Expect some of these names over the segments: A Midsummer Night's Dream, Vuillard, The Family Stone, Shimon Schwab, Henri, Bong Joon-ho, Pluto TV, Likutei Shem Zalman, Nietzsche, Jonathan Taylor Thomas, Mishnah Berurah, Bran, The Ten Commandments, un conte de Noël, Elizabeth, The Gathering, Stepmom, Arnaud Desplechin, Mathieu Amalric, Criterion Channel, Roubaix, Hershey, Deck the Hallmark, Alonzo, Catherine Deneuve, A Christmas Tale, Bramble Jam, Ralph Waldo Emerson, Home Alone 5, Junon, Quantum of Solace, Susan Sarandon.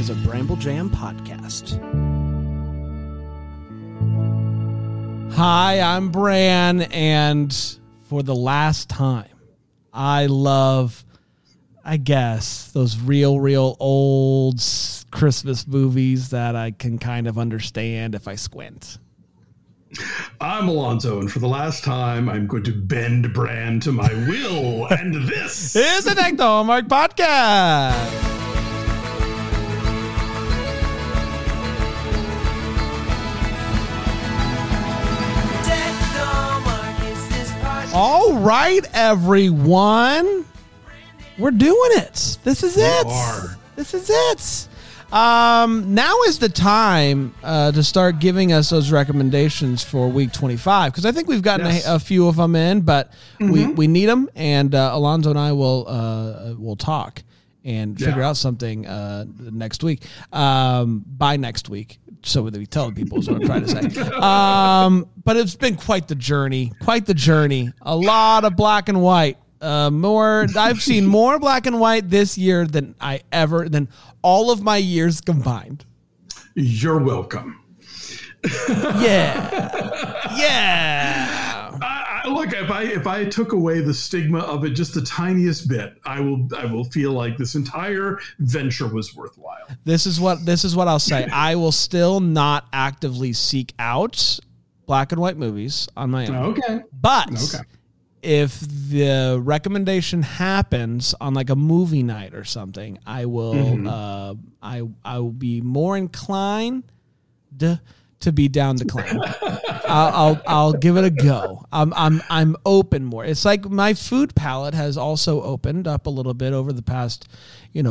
is a Bramble Jam podcast. Hi, I'm Bran, and for the last time, I love, I guess, those real old Christmas movies that I can kind of understand if I squint. I'm Alonzo, and for the last time, I'm going to bend Bran to my will, and this is the Deck the Hallmark podcast. All right, everyone. We're doing it. This is it. Now is the time to start giving us those recommendations for week 25, because I think we've gotten a few of them in, but we need them, and Alonzo and I will talk and figure out something next week. By next week. So we tell people is what I'm trying to say. But it's been quite the journey. A lot of black and white. I've seen more black and white this year than all of my years combined. You're welcome. Yeah. Look, if I took away the stigma of it just the tiniest bit, I will feel like this entire venture was worthwhile. This is what I'll say. I will still not actively seek out black and white movies on my own. Okay. But if the recommendation happens on like a movie night or something, I will I will be more inclined to be down to climb. I'll give it a go. I'm open more. It's like my food palette has also opened up a little bit over the past,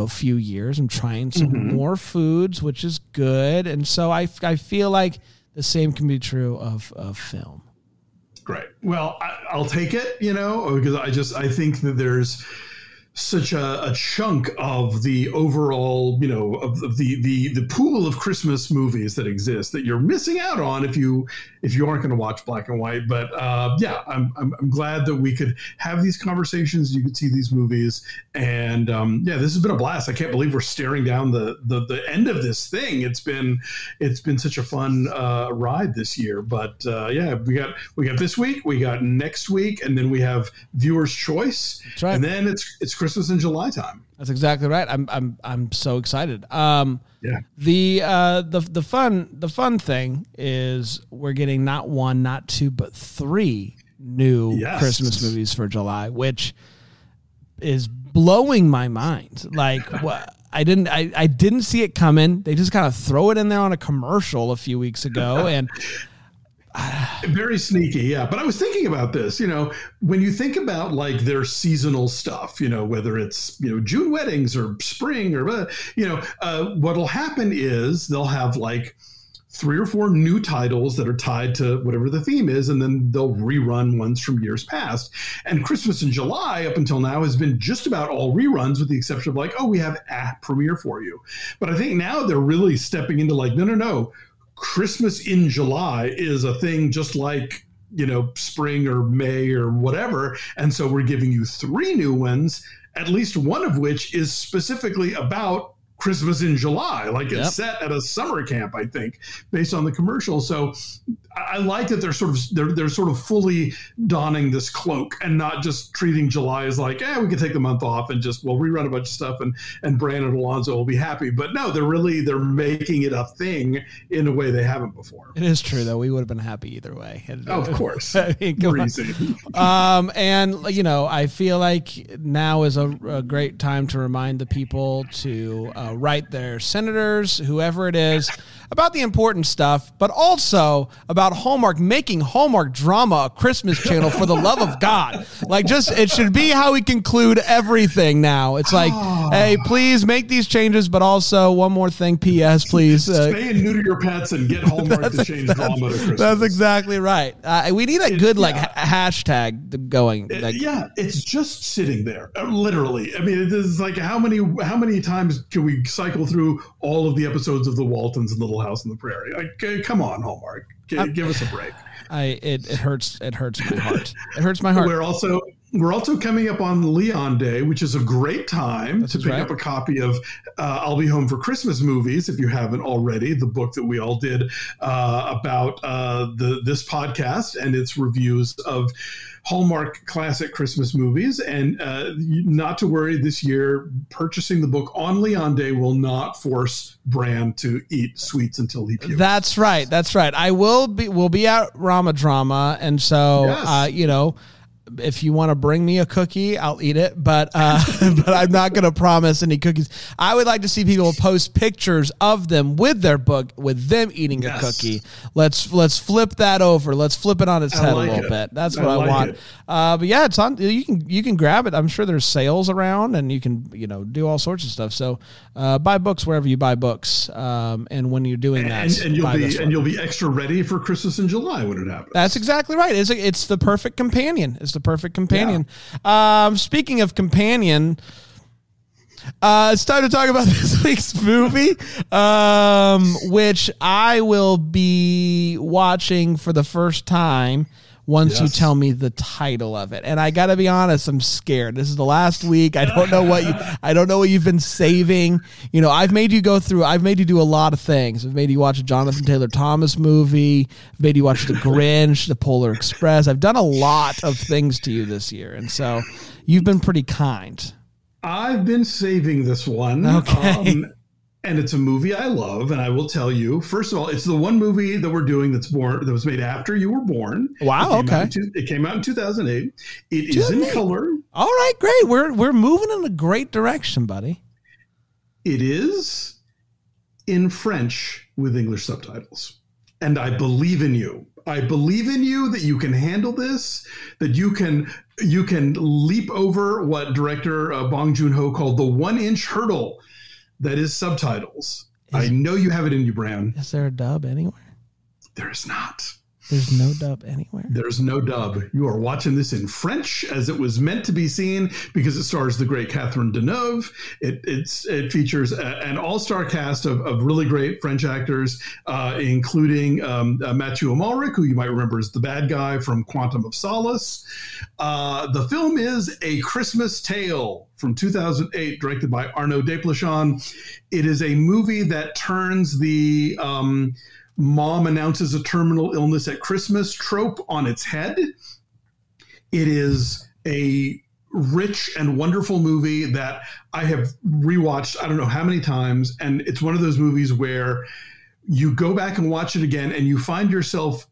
few years. I'm trying some more foods, which is good. And so I feel like the same can be true of film. Great. Well, I'll take it, because I think that there's such a chunk of the overall, of the pool of Christmas movies that exist that you're missing out on if you aren't going to watch black and white. But I'm glad that we could have these conversations. You could see these movies, and this has been a blast. I can't believe we're staring down the end of this thing. It's been such a fun ride this year. But we got this week, we got next week, and then we have viewers' choice, right. And then it's Christmas in July time. That's exactly right. I'm so excited. The fun thing is we're getting not one, not two, but three new Christmas movies for July, which is blowing my mind. Like what I didn't see it coming. They just kind of throw it in there on a commercial a few weeks ago, and very sneaky, yeah. But I was thinking about this, when you think about like their seasonal stuff, whether it's, June weddings or spring or, what'll happen is they'll have like 3 or 4 new titles that are tied to whatever the theme is, and then they'll rerun ones from years past. And Christmas in July up until now has been just about all reruns, with the exception of like, oh, we have a premiere for you. But I think now they're really stepping into like, no. Christmas in July is a thing just like, spring or May or whatever. And so we're giving you 3 new ones, at least one of which is specifically about Christmas in July. Like it's set at a summer camp, I think, based on the commercial. So I like that they're sort of fully donning this cloak and not just treating July as like, we can take the month off and just, we'll rerun a bunch of stuff and Brandon and Alonzo will be happy. But no, they're making it a thing in a way they haven't before. It is true though. We would have been happy either way. Oh, of course. I mean, I feel like now is a great time to remind the people to write their senators, whoever it is, about the important stuff, but also about Hallmark making Hallmark drama a Christmas channel for the love of God. Like it should be how we conclude everything now. It's like, hey, please make these changes, but also one more thing, P.S. please. Stay and neuter your pets and get Hallmark to change drama to Christmas. That's exactly right. We need a good hashtag going. It's just sitting there, literally. I mean, it's like how many times can we cycle through all of the episodes of The Waltons and Little House on the Prairie? Like, come on, Hallmark, give us a break. It hurts my heart. We're also We're also coming up on Leon Day, which is a great time to pick up a copy of I'll Be Home for Christmas movies, if you haven't already, the book that we all did about this podcast and its reviews of Hallmark classic Christmas movies. And not to worry, this year, purchasing the book on Leon Day will not force Bran to eat sweets until he pukes. That's right. That's right. We'll be at Rama Drama. And so, if you want to bring me a cookie, I'll eat it, but I'm not going to promise any cookies. I would like to see people post pictures of them with their book, with them eating a cookie. Let's flip that over. Let's flip it on its head a little bit. That's what I want. But yeah, it's on. You can grab it. I'm sure there's sales around, and you can do all sorts of stuff. So buy books wherever you buy books. And when you're doing that, you'll be extra ready for Christmas in July when it happens. That's exactly right. It's the perfect companion. Yeah. Speaking of companion, it's time to talk about this week's movie, which I will be watching for the first time once you tell me the title of it. And I got to be honest, I'm scared. This is the last week. I don't know what you've been saving. I've made you go through. I've made you do a lot of things. I've made you watch a Jonathan Taylor Thomas movie. I've made you watch The Grinch, The Polar Express. I've done a lot of things to you this year. And so you've been pretty kind. I've been saving this one. Okay. And it's a movie I love, and I will tell you. First of all, it's the one movie that we're doing that was made after you were born. Wow! It came out in 2008. It is in color. All right, great. We're moving in a great direction, buddy. It is in French with English subtitles, and I believe in you. I believe in you that you can handle this. That you can leap over what director Bong Joon-ho called the 1-inch hurdle. That is subtitles. I know you have it in you, Bran. Is there a dub anywhere? There is not. There's no dub anywhere. There's no dub. You are watching this in French as it was meant to be seen, because it stars the great Catherine Deneuve. It features an all-star cast of really great French actors, including Mathieu Amalric, who you might remember as the bad guy from Quantum of Solace. The film is A Christmas Tale from 2008, directed by Arnaud Desplechin. It is a movie that turns the... Mom announces a terminal illness at Christmas trope on its head. It is a rich and wonderful movie that I have rewatched I don't know how many times, and it's one of those movies where you go back and watch it again and you find yourself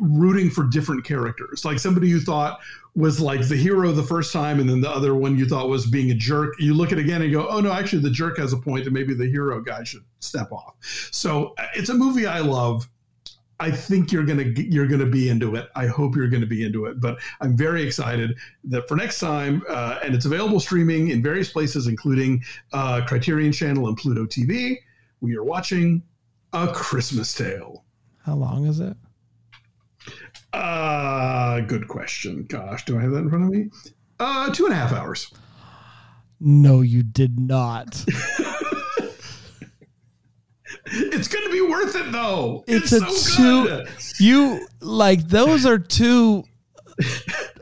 rooting for different characters. Like somebody you thought was like the hero the first time, and then the other one you thought was being a jerk. You look at it again and go, oh no, actually the jerk has a point, and maybe the hero guy should step off. So it's a movie I love. I think you're gonna be into it. I hope you're gonna be into it. But I'm very excited that for next time, and it's available streaming in various places, including Criterion Channel and Pluto TV. We are watching A Christmas Tale. How long is it? Good question. Gosh, do I have that in front of me? 2.5 hours. No, you did not. It's going to be worth it, though. It's so good. Those are two...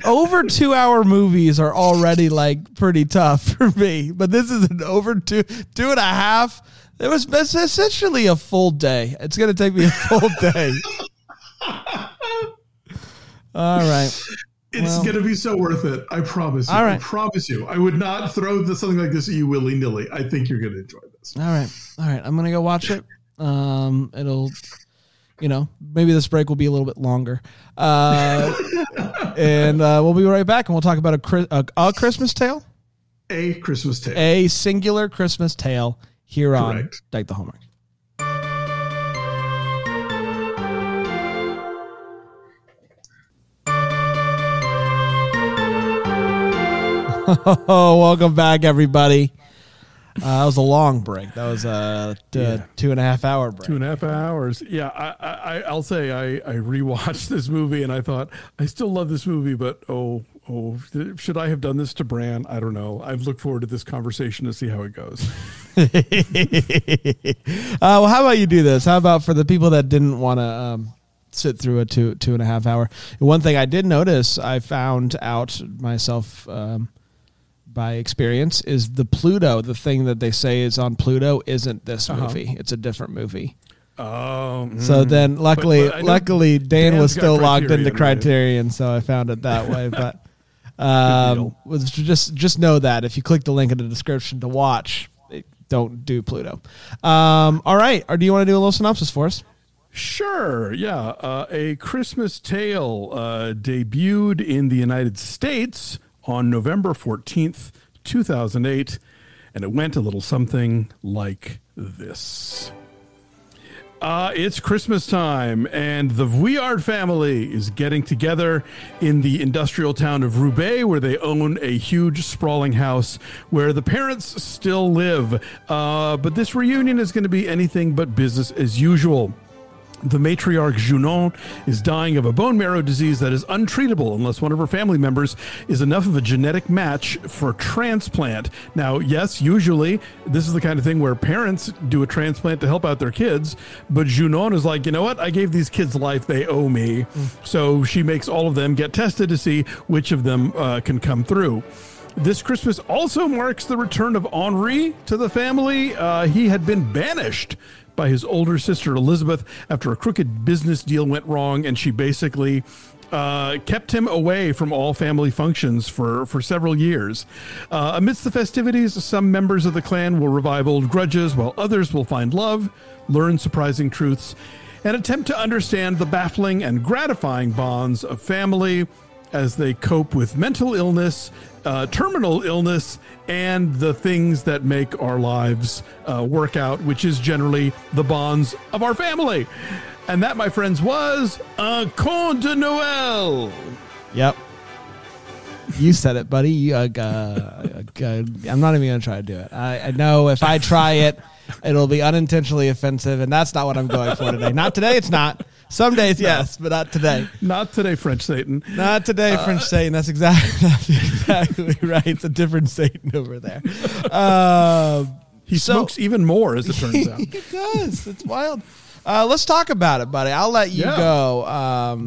over 2 hour movies are already pretty tough for me, but this is an over two and a half. It's essentially a full day. It's going to take me a full day. All right. It's going to be so worth it. I promise you. All right. I promise you. I would not throw something like this at you willy-nilly. I think you're going to enjoy this. All right. I'm going to go watch it. It'll, maybe this break will be a little bit longer. And we'll be right back, and we'll talk about a Christmas Tale. A Christmas Tale. A singular Christmas Tale here on Deck the Hallmark. Oh, welcome back, everybody. That was a long break. That was a 2.5 hour break. 2.5 hours. Yeah, I'll say I rewatched this movie, and I thought, I still love this movie, but oh, should I have done this to Bran? I don't know. I've looked forward to this conversation to see how it goes. Well, how about you do this? How about for the people that didn't want to sit through a two and a half hour. One thing I did notice, I found out myself by experience, is the Pluto, the thing that they say is on Pluto, isn't this movie. It's a different movie. Oh. So then luckily Dan was still logged into Criterion, so I found it that way. But was just know that if you click the link in the description to watch, don't do Pluto. All right. Or do you want to do a little synopsis for us? Sure. Yeah. A Christmas Tale debuted in the United States on November 14th, 2008, and it went a little something like this. It's Christmas time, and the Vuillard family is getting together in the industrial town of Roubaix, where they own a huge, sprawling house where the parents still live. But this reunion is going to be anything but business as usual. The matriarch Junon is dying of a bone marrow disease that is untreatable unless one of her family members is enough of a genetic match for transplant. Now, yes, usually this is the kind of thing where parents do a transplant to help out their kids, but Junon is like, you know what? I gave these kids life. They owe me. So she makes all of them get tested to see which of them can come through. This Christmas also marks the return of Henri to the family. He had been banished by his older sister, Elizabeth, after a crooked business deal went wrong, and she basically kept him away from all family functions for several years. Amidst the festivities, some members of the clan will revive old grudges, while others will find love, learn surprising truths, and attempt to understand the baffling and gratifying bonds of family as they cope with mental illness, terminal illness, and the things that make our lives work out, which is generally the bonds of our family. And that, my friends, was Un Conte de Noël. Yep. You said it, buddy. I'm not even going to try to do it. I know if I try it, it'll be unintentionally offensive, and that's not what I'm going for today. Not today, it's not. Some days, yes, but not today. Not today, French Satan. Not today, French Satan. That's exactly right. It's a different Satan over there. He smokes even more, as it turns out. He does. It's wild. Let's talk about it, buddy. I'll let you go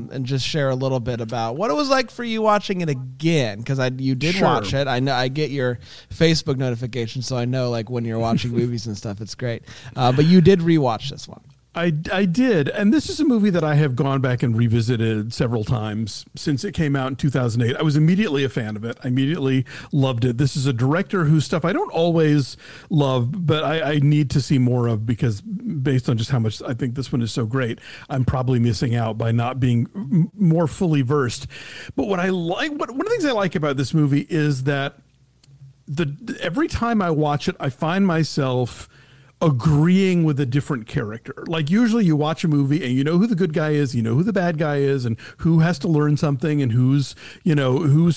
and just share a little bit about what it was like for you watching it again, because you did watch it. I know I get your Facebook notifications, so I know like when you're watching movies and stuff. It's great. But you did rewatch this one. I did, and this is a movie that I have gone back and revisited several times since it came out in 2008. I was immediately a fan of it. I immediately loved it. This is a director whose stuff I don't always love, but I need to see more of, because based on just how much I think this one is so great, I'm probably missing out by not being more fully versed. But what I like, one of the things I like about this movie is that every time I watch it, I find myself agreeing with a different character. Like, usually you watch a movie and you know who the good guy is, you know who the bad guy is, and who has to learn something, and whose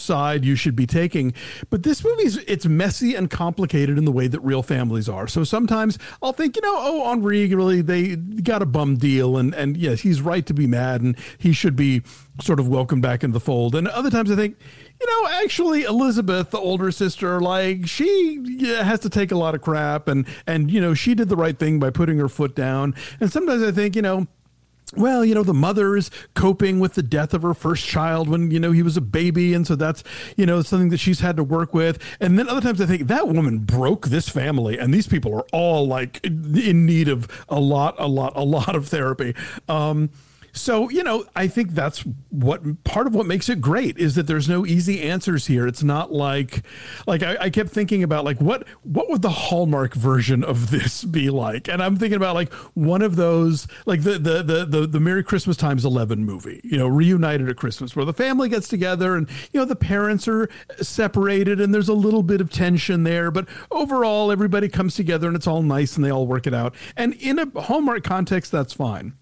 side you should be taking. But this movie's, it's messy and complicated in the way that real families are. So sometimes I'll think, Henri, really, they got a bum deal, and yes, he's right to be mad, and he should be sort of welcomed back into the fold. And other times I think, actually Elizabeth, the older sister, like, she has to take a lot of crap, and she did the right thing by putting her foot down. And sometimes I think, well, the mother is coping with the death of her first child when, he was a baby. And so that's, something that she's had to work with. And then other times I think that woman broke this family, and these people are all like in need of a lot of therapy. So, I think that's part of what makes it great, is that there's no easy answers here. It's not like I kept thinking about like, what would the Hallmark version of this be like? And I'm thinking about like one of those, like the Merry Christmas Times 11 movie, Reunited at Christmas, where the family gets together and, the parents are separated and there's a little bit of tension there, but overall everybody comes together and it's all nice and they all work it out. And in a Hallmark context, that's fine.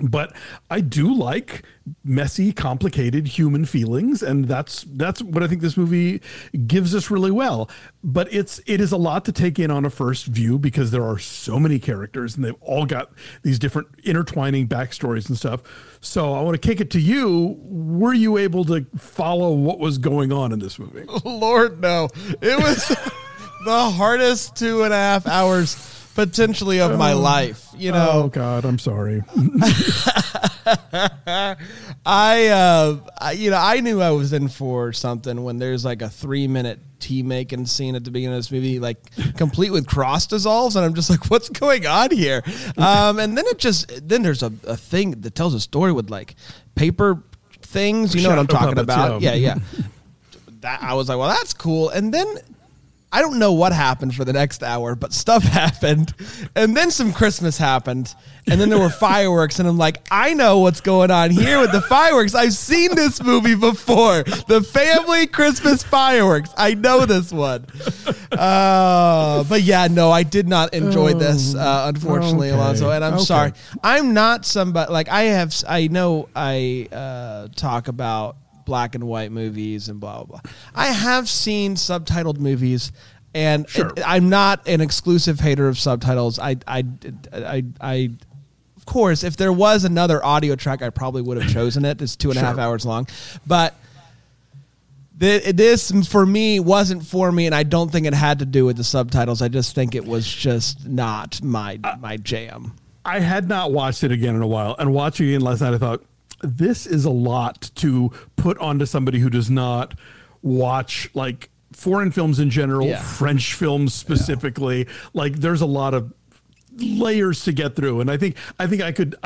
But I do like messy, complicated human feelings, and that's what I think this movie gives us really well. But it is a lot to take in on a first view, because there are so many characters and they've all got these different intertwining backstories and stuff. So I want to kick it to you. Were you able to follow what was going on in this movie? Lord, no. It was the hardest 2.5 hours potentially of my life, you know. Oh God, I'm sorry. I knew I was in for something when there's like a 3-minute tea making scene at the beginning of this movie, like complete with cross dissolves, and I'm just like, what's going on here? And then there's a thing that tells a story with like paper things, you know, shadow what I'm talking puppets, about? Yeah. That I was like, well, that's cool. And then I don't know what happened for the next hour, but stuff happened. And then some Christmas happened. And then there were fireworks. And I'm like, I know what's going on here with the fireworks. I've seen this movie before. The Family Christmas Fireworks. I know this one. But yeah, no, I did not enjoy this, unfortunately, Alonzo. And I'm sorry. I'm not somebody, like, I talk about black and white movies and blah, blah, blah. I have seen subtitled movies, and I'm not an exclusive hater of subtitles. I, of course, if there was another audio track, I probably would have chosen it. It's 2.5 hours long, but this for me wasn't for me, and I don't think it had to do with the subtitles. I just think it was just not my jam. I had not watched it again in a while, and watching it last night, I thought, this is a lot to put onto somebody who does not watch like foreign films in general, French films specifically. Yeah. Like there's a lot of layers to get through. And I think I could,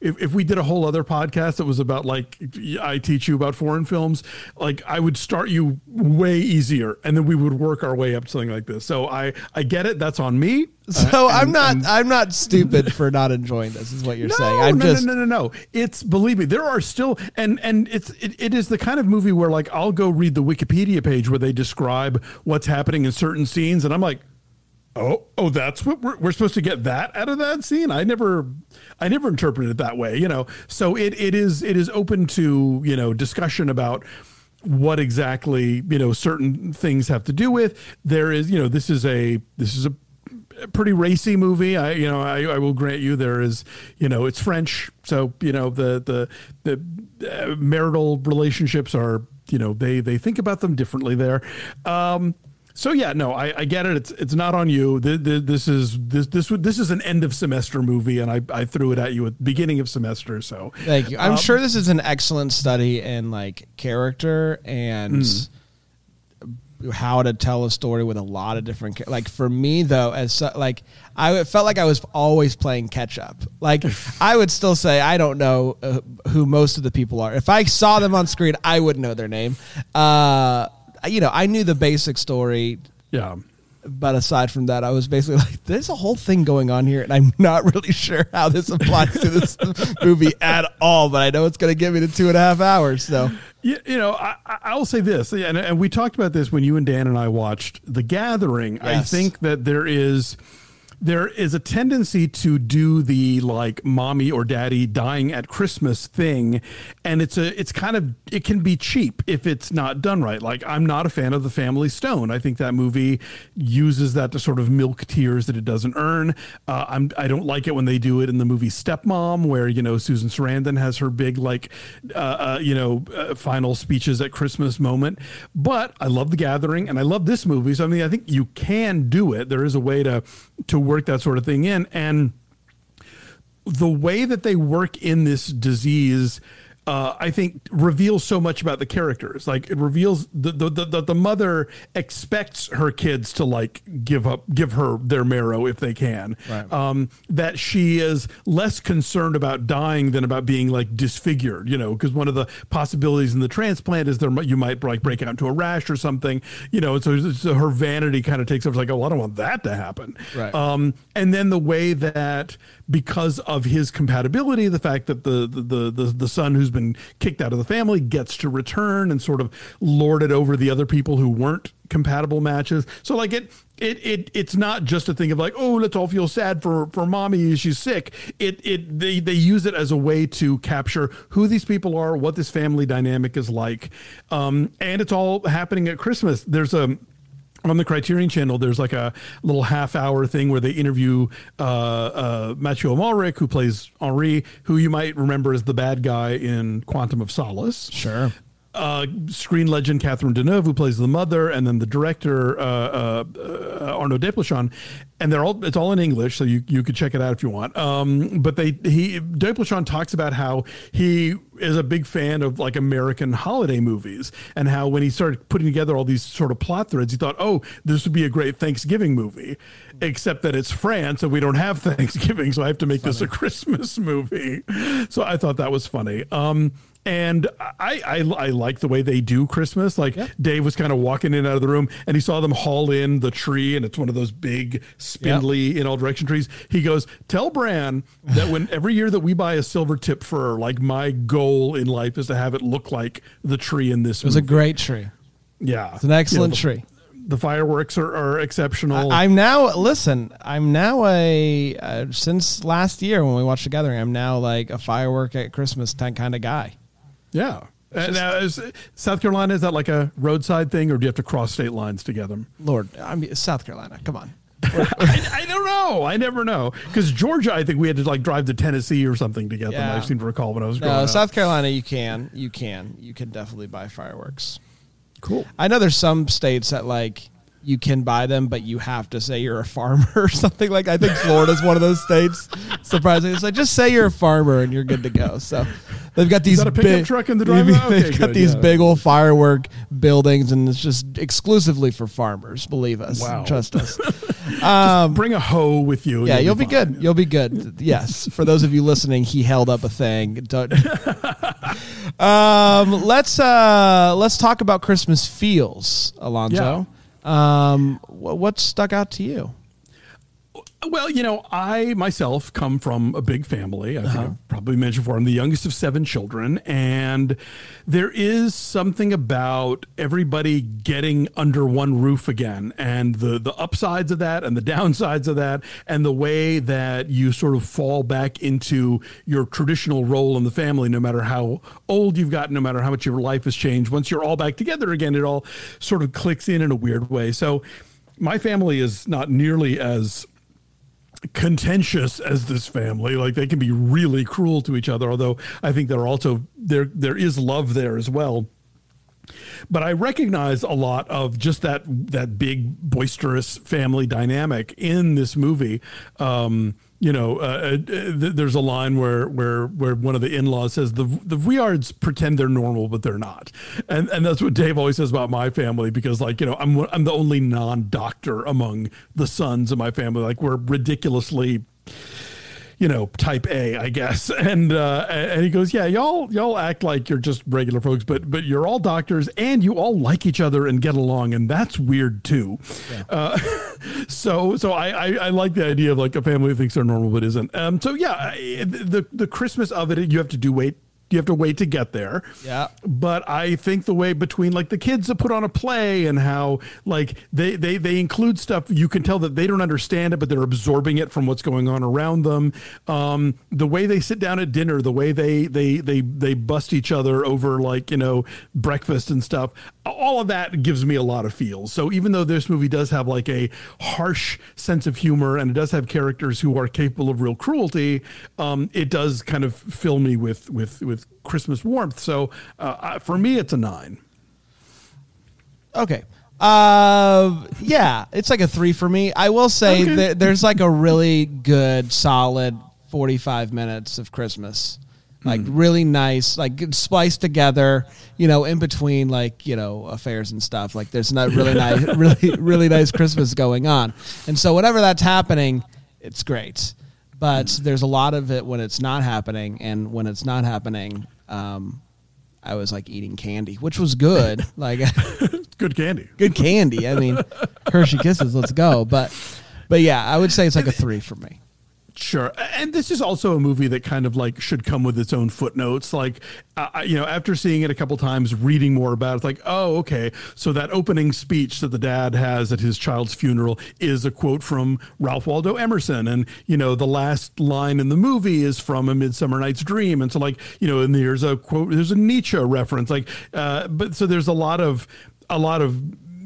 if we did a whole other podcast that was about like, I teach you about foreign films, like I would start you way easier and then we would work our way up to something like this. So I get it. That's on me. So I'm not stupid for not enjoying this is what you're saying. No. It's, believe me, there are still, and it is the kind of movie where like, I'll go read the Wikipedia page where they describe what's happening in certain scenes. And I'm like, Oh, that's what we're supposed to get that out of that scene. I never interpreted it that way, you know? So it is open to, you know, discussion about what exactly, you know, certain things have to do with. There is, you know, this is a pretty racy movie. I will grant you there is, you know, it's French. So, you know, the marital relationships are, you know, they think about them differently there. So yeah, no, I get it. It's not on you. This is an end of semester movie, and I threw it at you at the beginning of semester. So thank you. I'm sure this is an excellent study in like character and how to tell a story with a lot of different. Like for me though, I felt like I was always playing catch up. Like I would still say I don't know who most of the people are. If I saw them on screen, I would know their name. You know, I knew the basic story. Yeah. But aside from that, I was basically like, there's a whole thing going on here, and I'm not really sure how this applies to this movie at all, but I know it's going to get me to 2.5 hours. So, you know, I will say this, and we talked about this when you and Dan and I watched The Gathering. Yes. I think that there is a tendency to do the like mommy or daddy dying at Christmas thing. And it can be cheap if it's not done right. Like I'm not a fan of The Family Stone. I think that movie uses that to sort of milk tears that it doesn't earn. I don't like it when they do it in the movie Stepmom, where, you know, Susan Sarandon has her big, like, final speeches at Christmas moment, but I love The Gathering and I love this movie. So, I mean, I think you can do it. There is a way to work that sort of thing in, and the way that they work in this disease, I think reveals so much about the characters. Like it reveals the mother expects her kids to like give her their marrow if they can, right. That she is less concerned about dying than about being like disfigured, you know, because one of the possibilities in the transplant is you might like break out into a rash or something, you know, so her vanity kind of takes over. It's like, oh, I don't want that to happen. Right. And then the way that because of his compatibility, the fact that the son who's been kicked out of the family gets to return and sort of lord it over the other people who weren't compatible matches. So like it's not just a thing of like, oh, let's all feel sad for mommy, she's sick. They use it as a way to capture who these people are, what this family dynamic is like. And it's all happening at Christmas. There's on the Criterion Channel, there's like a little half-hour thing where they interview Mathieu Amalric, who plays Henri, who you might remember as the bad guy in Quantum of Solace. Sure. Screen legend Catherine Deneuve, who plays the mother, and then the director Arnaud Desplechin, and it's all in English, so you could check it out if you want. But Desplechin talks about how he is a big fan of like American holiday movies, and how when he started putting together all these sort of plot threads, he thought, oh, this would be a great Thanksgiving movie, except that it's France and we don't have Thanksgiving, so I have to make this a Christmas movie. So I thought that was funny. And I like the way they do Christmas. Like, yeah. Dave was kind of walking in out of the room and he saw them haul in the tree, and it's one of those big spindly in all direction trees. He goes, tell Bran that when every year that we buy a silver tip fir, like my goal in life is to have it look like the tree in this movie. It was a great tree. Yeah. It's an excellent tree. The fireworks are exceptional. I'm now since last year when we watched The Gathering, I'm now like a firework at Christmas time kind of guy. Yeah. Now, is South Carolina, is that like a roadside thing, or do you have to cross state lines to get them? Lord, South Carolina. Come on. I don't know. I never know. Because Georgia, I think we had to like drive to Tennessee or something to get them. I seem to recall when I was growing up. South Carolina, you can definitely buy fireworks. Cool. I know there's some states that like you can buy them, but you have to say you're a farmer or something. Like, I think Florida's one of those states. Surprisingly, it's like, just say you're a farmer and you're good to go. So they've got these pickup truck in the driveway. They've got these big old firework buildings, and it's just exclusively for farmers. Believe us, trust us. Just bring a hoe with you. Yeah, you'll be good. You'll be good. Yes, for those of you listening, he held up a thing. Let's talk about Christmas feels, Alonzo. Yeah. What stuck out to you? Well, I myself come from a big family. I think I've probably mentioned before, I'm the youngest of 7 children, and there is something about everybody getting under one roof again, and the upsides of that and the downsides of that, and the way that you sort of fall back into your traditional role in the family, no matter how old you've gotten, no matter how much your life has changed. Once you're all back together again, it all sort of clicks in a weird way. So my family is not nearly as contentious as this family. Like, they can be really cruel to each other, although I think there is love there as well. But I recognize a lot of just that big boisterous family dynamic in this movie. There's a line where one of the in-laws says the Vuillards pretend they're normal, but they're not. And that's what Dave always says about my family, because I'm the only non-doctor among the sons of my family. Like, we're ridiculously, type A, I guess. And he goes, yeah, y'all act like you're just regular folks, but you're all doctors and you all like each other and get along. And that's weird too. Yeah. So I like the idea of like a family who thinks they're normal, but isn't. The Christmas of it, you have to wait to get there. Yeah. But I think the way between like the kids that put on a play and how like they include stuff, you can tell that they don't understand it, but they're absorbing it from what's going on around them. The way they sit down at dinner, the way they bust each other over like, breakfast and stuff, all of that gives me a lot of feels. So even though this movie does have like a harsh sense of humor and it does have characters who are capable of real cruelty, it does kind of fill me with Christmas warmth. So for me, it's a 9. Okay. It's like a 3 for me. I will say that there's like a really good, solid 45 minutes of Christmas. Like, really nice, like spliced together, in between like, affairs and stuff. Like, there's not really nice, really, really nice Christmas going on. And so whenever that's happening, it's great. But there's a lot of it when it's not happening, and when it's not happening, I was like eating candy, which was good. Like, good candy. Good candy. I mean, Hershey Kisses, let's go. But yeah, I would say it's like a 3 for me. Sure. And this is also a movie that kind of like should come with its own footnotes. Like, after seeing it a couple times, reading more about it, it's like, oh, okay. So that opening speech that the dad has at his child's funeral is a quote from Ralph Waldo Emerson. And, the last line in the movie is from A Midsummer Night's Dream. And so like, and there's a quote, there's a Nietzsche reference, like, but so there's a lot of,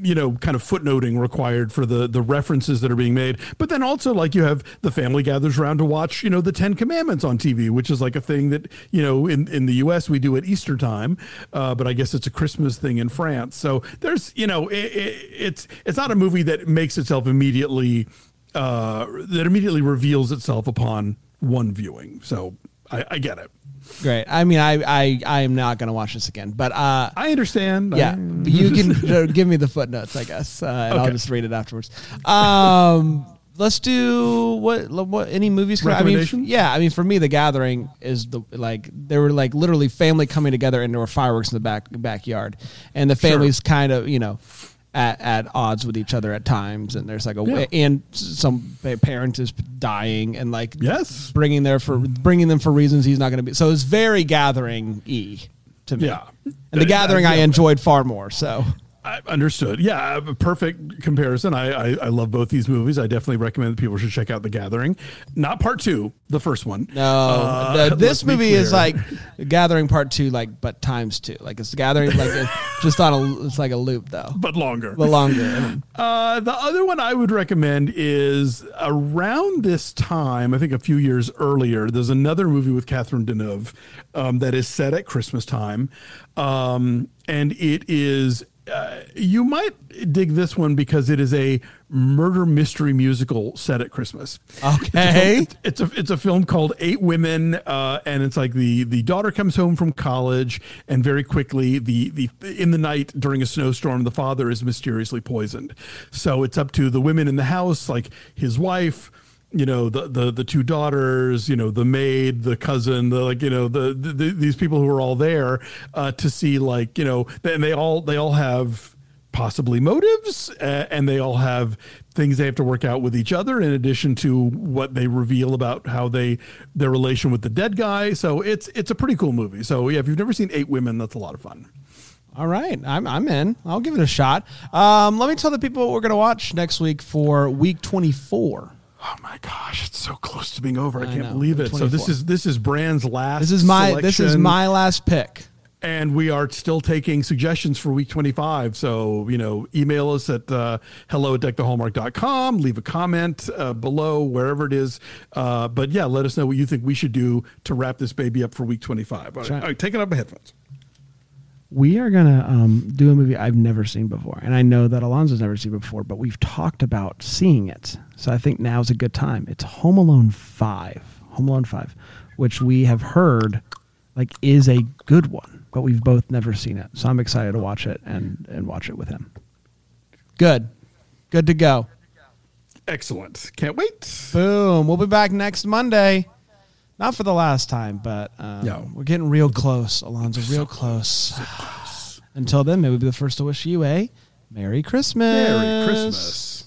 you know, kind of footnoting required for the references that are being made. But then also, like, you have the family gathers around to watch, you know, the Ten Commandments on TV, which is like a thing that, you know, in the U.S. we do at Easter time. But I guess it's a Christmas thing in France. So there's, you know, it's not a movie that makes itself immediately, that immediately reveals itself upon one viewing. So I get it. Great. I mean, I am not going to watch this again, but I understand. Yeah, you can give me the footnotes, I guess, and okay. I'll just read it afterwards. Let's do what any movies. Recommendation? I mean, yeah, I mean, for me, The Gathering is the there were literally family coming together, and there were fireworks in the backyard, and the family's kind of, you know, at odds with each other at times, and there's and some parent is dying, and bringing them for reasons he's not going to be. So it's very Gathering-y to me. Yeah, and The Gathering I enjoyed far more. So I understood. Yeah, perfect comparison. I love both these movies. I definitely recommend that people should check out The Gathering, not Part Two, the first one. No, this movie is like Gathering Part Two, but times two. Like it's Gathering, it's like a loop though, but longer. But longer. The other one I would recommend is around this time, I think a few years earlier, there's another movie with Catherine Deneuve that is set at Christmas time. And it is, you might dig this one because it is a murder mystery musical set at Christmas. Okay. It's a film called 8 Women, and it's like the daughter comes home from college, and very quickly in the night during a snowstorm, the father is mysteriously poisoned. So it's up to the women in the house, like his wife, you know, the two daughters, you know, the maid, the cousin, these people who are all there to see, like, you know, and they all have possibly motives, and they all have things they have to work out with each other, in addition to what they reveal about how their relation with the dead guy. So it's a pretty cool movie. So yeah, if you've never seen 8 Women, that's a lot of fun. All right, I'm in. I'll give it a shot. Let me tell the people what we're gonna watch next week for week 24. Oh my gosh, it's so close to being over. I can't believe it. 24. So this is Bran's last. This is my last pick. And we are still taking suggestions for week 25. So, you know, email us at hello@deckthehallmark.com. Leave a comment below, wherever it is. But yeah, let us know what you think we should do to wrap this baby up for week 25. All right, take it off my headphones. We are going to do a movie I've never seen before, and I know that Alonzo's never seen it before, but we've talked about seeing it, so I think now's a good time. It's Home Alone 5, which we have heard is a good one, but we've both never seen it, so I'm excited to watch it and watch it with him. Good to go. Excellent. Can't wait. Boom. We'll be back next Monday. Not for the last time, but we're getting real close, Alonzo, so close. Until then, maybe we'll be the first to wish you a Merry Christmas. Merry Christmas.